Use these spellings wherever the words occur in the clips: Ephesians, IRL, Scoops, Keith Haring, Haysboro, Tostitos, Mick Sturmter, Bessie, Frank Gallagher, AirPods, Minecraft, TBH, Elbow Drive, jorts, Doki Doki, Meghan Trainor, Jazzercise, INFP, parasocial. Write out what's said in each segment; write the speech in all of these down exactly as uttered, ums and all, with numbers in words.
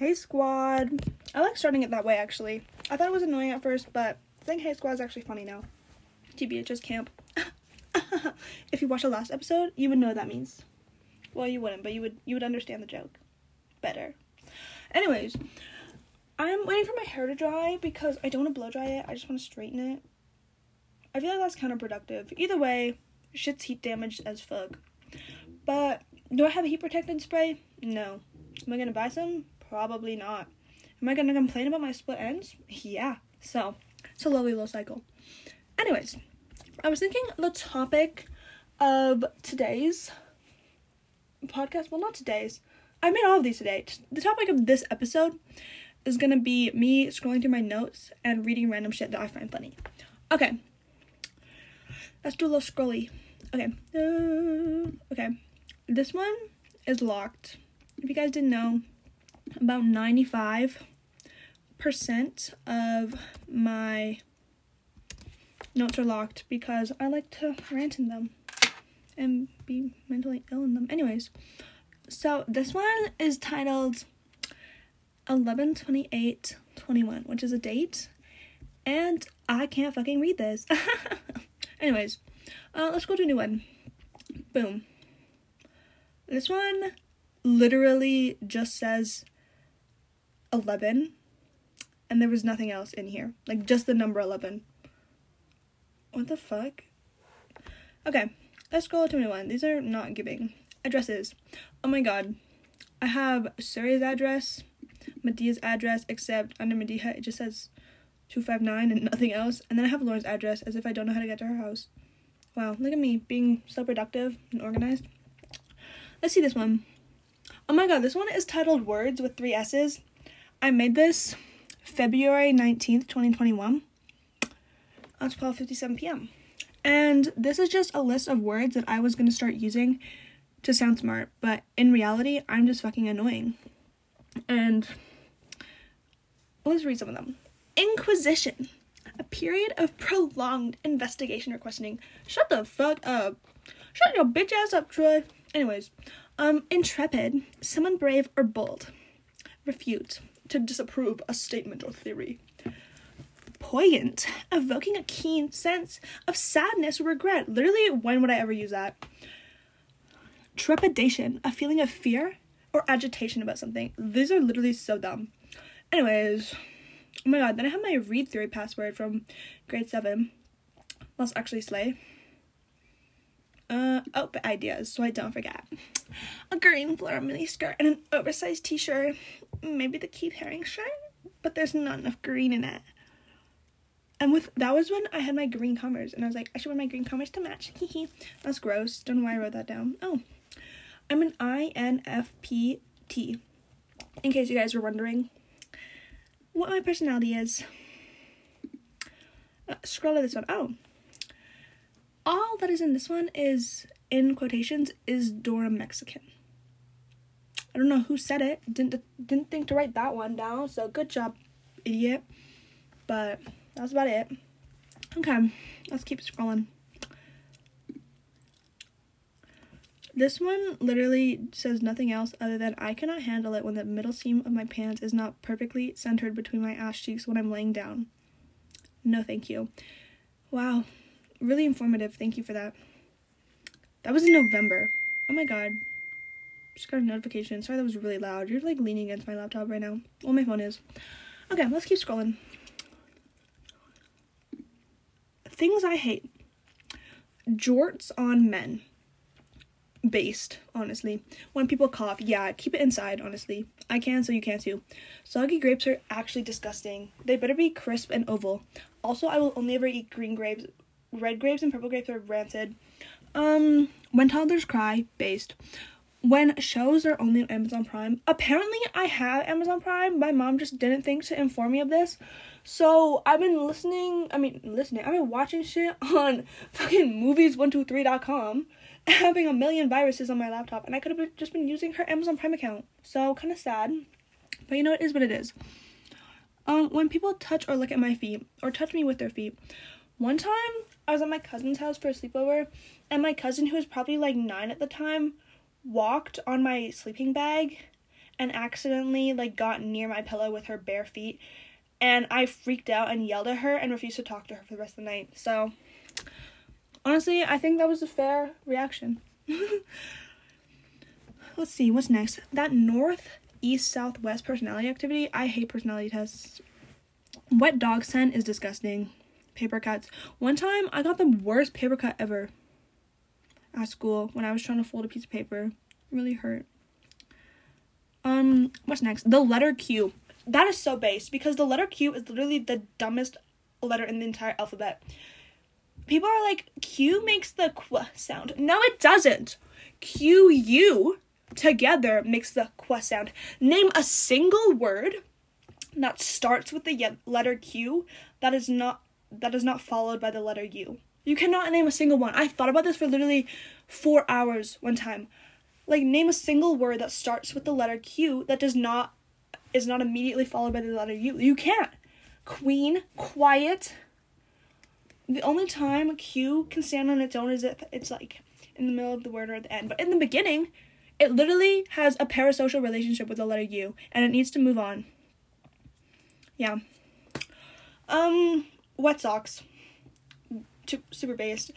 Hey Squad. I like starting it that way, actually. I thought it was annoying at first, but saying Hey Squad is actually funny now. T B H S camp. If you watched the last episode, you would know what that means. Well, you wouldn't, but you would you would understand the joke better. Anyways, I'm waiting for my hair to dry because I don't want to blow dry it. I just want to straighten it. I feel like that's counterproductive. Either way, shit's heat damaged as fuck. But do I have a heat protectant spray? No. Am I going to buy some? Probably not. Am I going to complain about my split ends? Yeah. So, it's a lovely low cycle. Anyways, I was thinking the topic of today's podcast, well, not today's, I made all of these today. The topic of this episode is going to be me scrolling through my notes and reading random shit that I find funny. Okay. Let's do a little scrolly. Okay. Uh, okay. This one is locked. If you guys didn't know, about ninety-five percent of my notes are locked because I like to rant in them and be mentally ill in them. Anyways, so this one is titled eleven twenty-eight twenty-one, which is a date, and I can't fucking read this. Anyways, uh, let's go to a new one. Boom. This one literally just says eleven, and there was nothing else in here. Like, just the number eleven. What the fuck? Okay, let's scroll to a new one. These are not giving. Addresses. Oh my god. I have Surrey's address, Medea's address, except under Medea it just says two five nine and nothing else. And then I have Lauren's address, as if I don't know how to get to her house. Wow, look at me being so productive and organized. Let's see this one. Oh my god, this one is titled Words with three S's. I made this February nineteenth, twenty twenty-one. It's twelve fifty-seven p.m. And this is just a list of words that I was going to start using to sound smart. But in reality, I'm just fucking annoying. And let's read some of them. Inquisition. A period of prolonged investigation or questioning. Shut the fuck up. Shut your bitch ass up, Troy. Anyways. Um, intrepid. Someone brave or bold. Refute. To disapprove a statement or theory. Poignant, evoking a keen sense of sadness or regret. Literally, when would I ever use that? Trepidation, a feeling of fear or agitation about something. These are literally so dumb. Anyways, oh my god, then I have my read through password from grade seven. Let's actually slay. Uh, outfit ideas, so I don't forget. A green floral miniskirt and an oversized t-shirt. Maybe the Keith Haring shirt, but there's not enough green in it. And with that was when I had my green Converse, and I was like, I should wear my green Converse to match. Hee hee. That's gross. Don't know why I wrote that down. Oh, I'm an I N F P T. In case you guys were wondering what my personality is. Uh, scroll to this one. Oh, all that is in this one is in quotations is Dora Mexican. I don't know who said it. Didn't didn't think to write that one down. So good job, idiot. But that's about it. Okay, let's keep scrolling. This one literally says nothing else other than I cannot handle it when the middle seam of my pants is not perfectly centered between my ass cheeks when I'm laying down. No, thank you. Wow, really informative. Thank you for that. That was in November. Oh my god. Just got a notification. Sorry, that was really loud. You're like leaning against my laptop right now. Well, my phone is. Okay, let's keep scrolling. Things I hate. Jorts on men. Based, honestly. When people cough, yeah, keep it inside, honestly. I can, so you can too. Soggy grapes are actually disgusting. They better be crisp and oval. Also, I will only ever eat green grapes. Red grapes and purple grapes are rancid. Um, when toddlers cry. Based. When shows are only on Amazon Prime. Apparently, I have Amazon Prime. My mom just didn't think to inform me of this. So, I've been listening, I mean, listening, I've been watching shit on fucking movies one two three dot com and having a million viruses on my laptop. And I could have just been using her Amazon Prime account. So, kind of sad. But you know, it is what it is. Um, when people touch or look at my feet or touch me with their feet. One time, I was at my cousin's house for a sleepover. And my cousin, who was probably like nine at the time, walked on my sleeping bag and accidentally like got near my pillow with her bare feet, and I freaked out and yelled at her and refused to talk to her for the rest of the night. So honestly, I think that was a fair reaction. Let's see, what's next? That north, east, south, west personality activity. I hate personality tests. Wet dog scent is disgusting. Paper cuts. One time, I got the worst paper cut ever at school when I was trying to fold a piece of paper. It really hurt. Um, what's next? The letter Q. That is so based because the letter Q is literally the dumbest letter in the entire alphabet. People are like, Q makes the qu sound. No, it doesn't. Q, U together makes the qu sound. Name a single word that starts with the letter Q that is not that is not followed by the letter U. You cannot name a single one. I thought about this for literally four hours one time. Like, name a single word that starts with the letter Q that does not is not immediately followed by the letter U. You can't. Queen, quiet. The only time Q can stand on its own is if it's like in the middle of the word or at the end. But in the beginning, it literally has a parasocial relationship with the letter U, and it needs to move on. Yeah. Um, wet socks. Too, super based.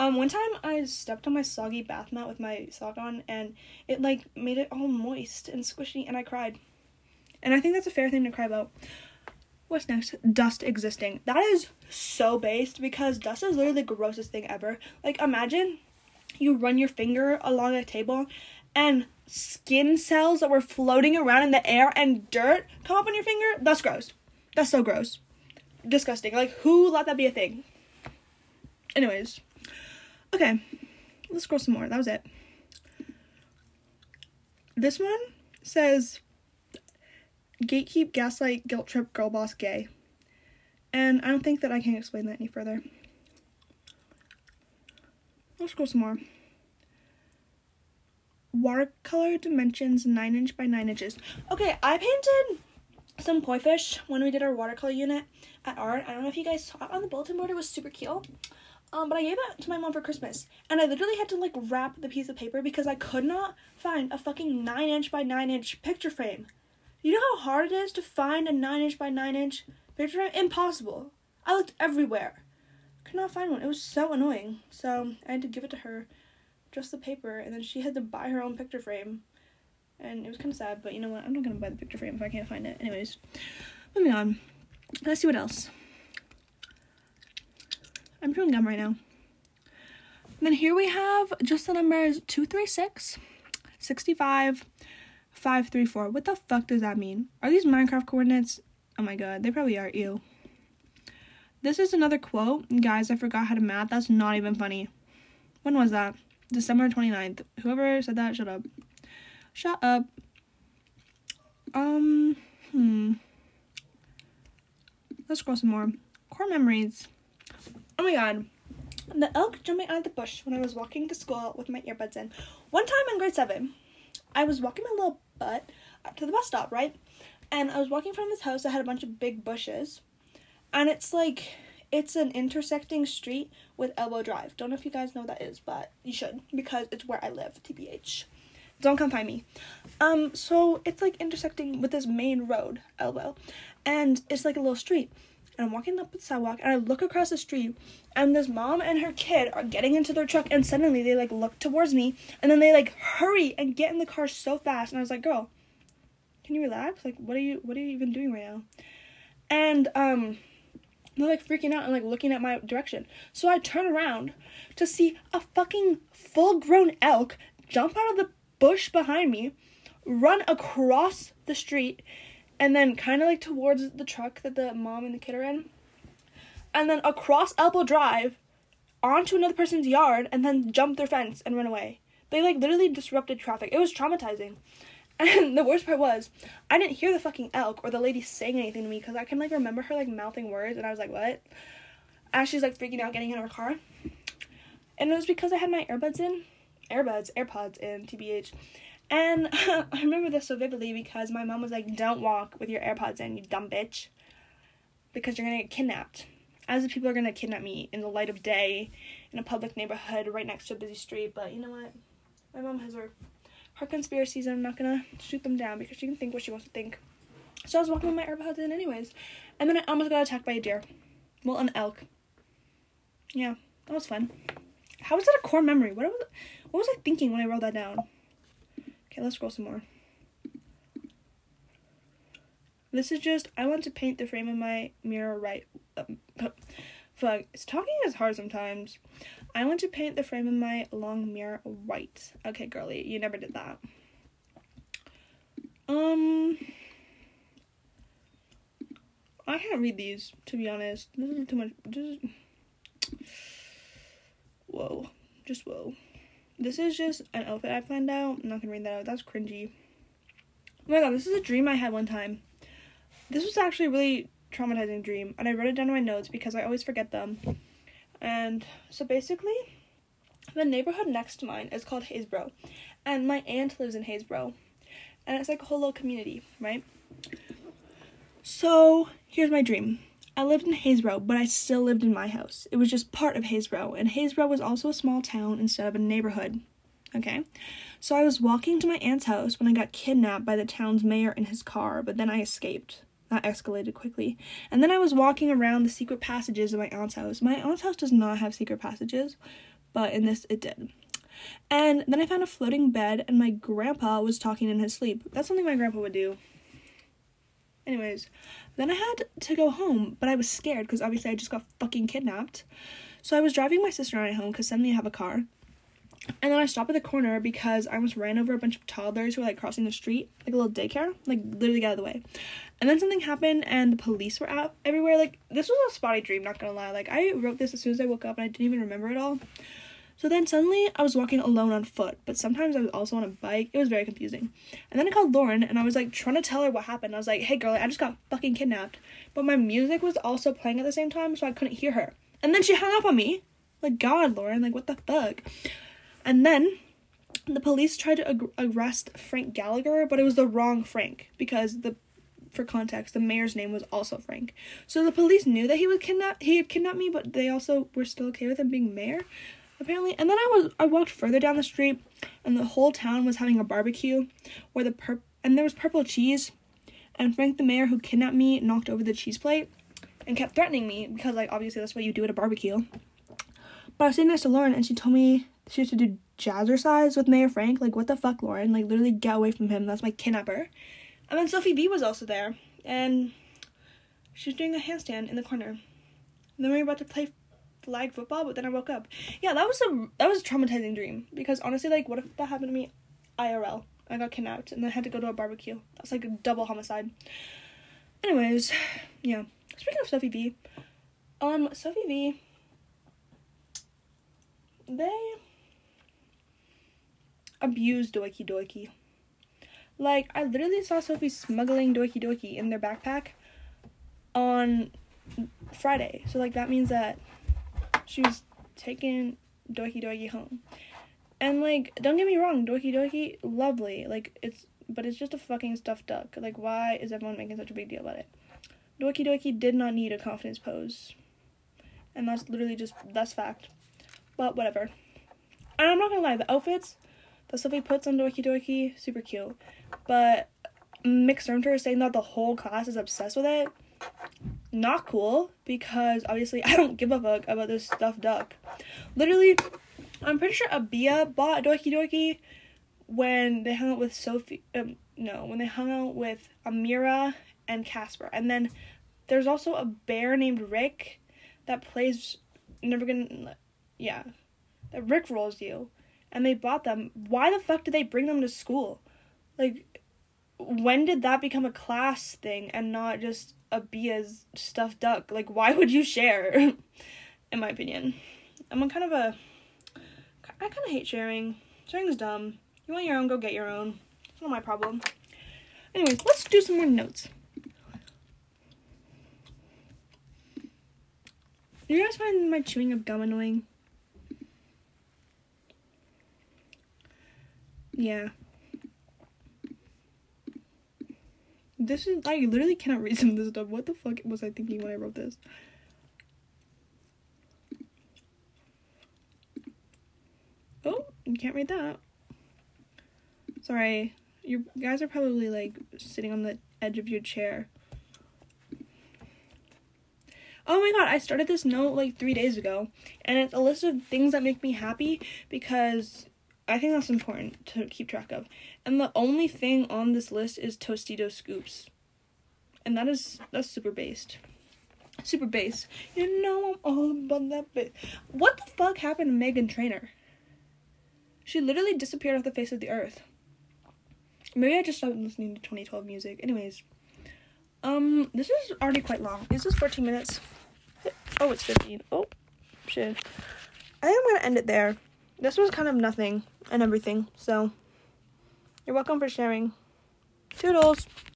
Um, one time I stepped on my soggy bath mat with my sock on, and it like made it all moist and squishy, and I cried. And I think that's a fair thing to cry about. What's next? Dust existing. That is so based because dust is literally the grossest thing ever. Like, imagine you run your finger along a table and skin cells that were floating around in the air and dirt come up on your finger. That's gross. That's so gross. Disgusting. Like, who let that be a thing? Anyways. Okay. Let's scroll some more. That was it. This one says... gatekeep, gaslight, guilt trip, girl boss, gay. And I don't think that I can explain that any further. I'll scroll some more. Watercolor dimensions, nine inch by nine inches. Okay, I painted some koi fish when we did our watercolor unit at art. I don't know if you guys saw it on the bulletin board. It was super cute. Um, but I gave that to my mom for Christmas. And I literally had to, like, wrap the piece of paper because I could not find a fucking nine inch by nine inch picture frame. You know how hard it is to find a nine inch by nine inch picture frame? Impossible. I looked everywhere. Could not find one. It was so annoying. So I had to give it to her, just the paper, and then she had to buy her own picture frame. And it was kind of sad, but you know what? I'm not going to buy the picture frame if I can't find it. Anyways, moving on. Let's see what else. I'm chewing gum right now. And then here we have just the numbers two three six, sixty-five, five three four. What the fuck does that mean? Are these Minecraft coordinates? Oh my god, they probably are. Ew. This is another quote. Guys, I forgot how to math. That's not even funny. When was that? December twenty-ninth. Whoever said that, shut up. Shut up. Um, hmm. Let's scroll some more. Core memories. Oh my god. The elk jumping out of the bush when I was walking to school with my earbuds in. One time in grade seven, I was walking my little butt up to the bus stop, right? And I was walking from this house that had a bunch of big bushes. And it's like, it's an intersecting street with Elbow Drive. Don't know if you guys know what that is, but you should. Because it's where I live, T B H. Don't come find me. Um, so it's like intersecting with this main road, Elbow. And it's like a little street. And I'm walking up the sidewalk and I look across the street and this mom and her kid are getting into their truck and suddenly they like look towards me and then they like hurry and get in the car so fast. And I was like, girl, can you relax? Like, what are you, what are you even doing right now? And um, they're like freaking out and like looking at my direction. So I turn around to see a fucking full grown elk jump out of the bush behind me, run across the street, and then kind of, like, towards the truck that the mom and the kid are in. And then across Elbow Drive, onto another person's yard, and then jump their fence and run away. They, like, literally disrupted traffic. It was traumatizing. And the worst part was, I didn't hear the fucking elk or the lady saying anything to me. Because I can, like, remember her, like, mouthing words. And I was like, what? As she's, like, freaking out, getting in her car. And it was because I had my earbuds in. Earbuds. AirPods in, T B H. And uh, I remember this so vividly because my mom was like, don't walk with your AirPods in, you dumb bitch. Because you're going to get kidnapped. As if people are going to kidnap me in the light of day, in a public neighborhood, right next to a busy street. But you know what? My mom has her, her conspiracies, and I'm not gonna shoot them down because she can think what she wants to think. So I was walking with my AirPods in anyways, and then I almost got attacked by a deer. Well, an elk. Yeah, that was fun. How was that a core memory? What was, what was I thinking when I wrote that down? Okay, let's scroll some more. This is just, I want to paint the frame of my mirror right. Um, fuck, it's talking is hard sometimes. I want to paint the frame of my long mirror white. Okay, girly, you never did that. Um, I can't read these, to be honest. This is too much. This is, whoa, just whoa. This is just an outfit I planned out. I'm not gonna read that out. That's cringy. Oh my god, this is a dream I had one time. This was actually a really traumatizing dream, and I wrote it down in my notes because I always forget them. And so basically, the neighborhood next to mine is called Haysboro, and my aunt lives in Haysboro, and it's like a whole little community, right? So here's my dream. I lived in Haysboro, but I still lived in my house. It was just part of Haysboro, and Haysboro was also a small town instead of a neighborhood. Okay, so I was walking to my aunt's house when I got kidnapped by the town's mayor in his car, but then I escaped. That escalated quickly. And then I was walking around the secret passages of my aunt's house. My aunt's house does not have secret passages, but in this it did. And then I found a floating bed, and my grandpa was talking in his sleep. That's something my grandpa would do. Anyways, then I had to go home, but I was scared because obviously I just got fucking kidnapped. So I was driving my sister and I home because suddenly I have a car. And then I stopped at the corner because I almost ran over a bunch of toddlers who were, like, crossing the street. Like, a little daycare. Like, literally got out of the way. And then something happened, and the police were out everywhere. Like, this was a spotty dream, not gonna lie. Like, I wrote this as soon as I woke up, and I didn't even remember it all. So then, suddenly, I was walking alone on foot. But sometimes I was also on a bike. It was very confusing. And then I called Lauren, and I was, like, trying to tell her what happened. I was like, hey, girl, I just got fucking kidnapped. But my music was also playing at the same time, so I couldn't hear her. And then she hung up on me. Like, God, Lauren, like, what the fuck? And then the police tried to ag- arrest Frank Gallagher, but it was the wrong Frank because, the, for context, the mayor's name was also Frank. So the police knew that he would kidnap he had kidnapped me, but they also were still okay with him being mayor, apparently. And then I was I walked further down the street, and the whole town was having a barbecue, where the pur- and there was purple cheese, and Frank the mayor who kidnapped me knocked over the cheese plate, and kept threatening me because, like, obviously that's what you do at a barbecue. But I was sitting next to Lauren, and she told me she used to do jazzercise with Mayor Frank. Like, what the fuck, Lauren? Like, literally get away from him. That's my kidnapper. And then Sophie B was also there. And she was doing a handstand in the corner. And then we were about to play flag football, but then I woke up. Yeah, that was a, that was a traumatizing dream. Because, honestly, like, what if that happened to me I R L? I got kidnapped, and then I had to go to a barbecue. That's, like, a double homicide. Anyways, yeah. Speaking of Sophie B, um, Sophie B, they abused Doki Doki. Like, I literally saw Sophie smuggling Doki Doki in their backpack on Friday. So, like, that means that she was taking Doki Doki home. And, like, don't get me wrong, Doki Doki, lovely. Like, it's, but it's just a fucking stuffed duck. Like, why is everyone making such a big deal about it? Doki Doki did not need a confidence pose. And that's literally just, that's fact. But whatever. And I'm not gonna lie, the outfits that Sophie puts on Doki Doki, super cute. But Mick Sturmter is saying that the whole class is obsessed with it. Not cool, because obviously I don't give a fuck about this stuffed duck. Literally, I'm pretty sure Abia bought Doki Doki when they hung out with Sophie. Um, no, when they hung out with Amira and Casper. And then there's also a bear named Rick that plays Never Gonna. Yeah, that rickrolls you, and they bought them. Why the fuck did they bring them to school? Like, when did that become a class thing and not just a Bia's stuffed duck? Like, why would you share? In my opinion, I'm a kind of a, I kind of hate sharing. Sharing is dumb. You want your own, go get your own. It's not my problem. Anyways, let's do some more notes. Do you guys find my chewing of gum annoying? Yeah. This is, I literally cannot read some of this stuff. What the fuck was I thinking when I wrote this? Oh, you can't read that. Sorry, you guys are probably like sitting on the edge of your chair. Oh my god, I started this note like three days ago, and it's a list of things that make me happy because I think that's important to keep track of. And the only thing on this list is Tostitos Scoops. And that is, that's super based. Super base. You know I'm all about that base. What the fuck happened to Meghan Trainor? She literally disappeared off the face of the earth. Maybe I just stopped listening to twenty twelve music. Anyways. Um, this is already quite long. Is this fourteen minutes? Oh, it's fifteen. Oh, shit. I think I'm gonna end it there. This was kind of nothing and everything, so you're welcome for sharing. Toodles!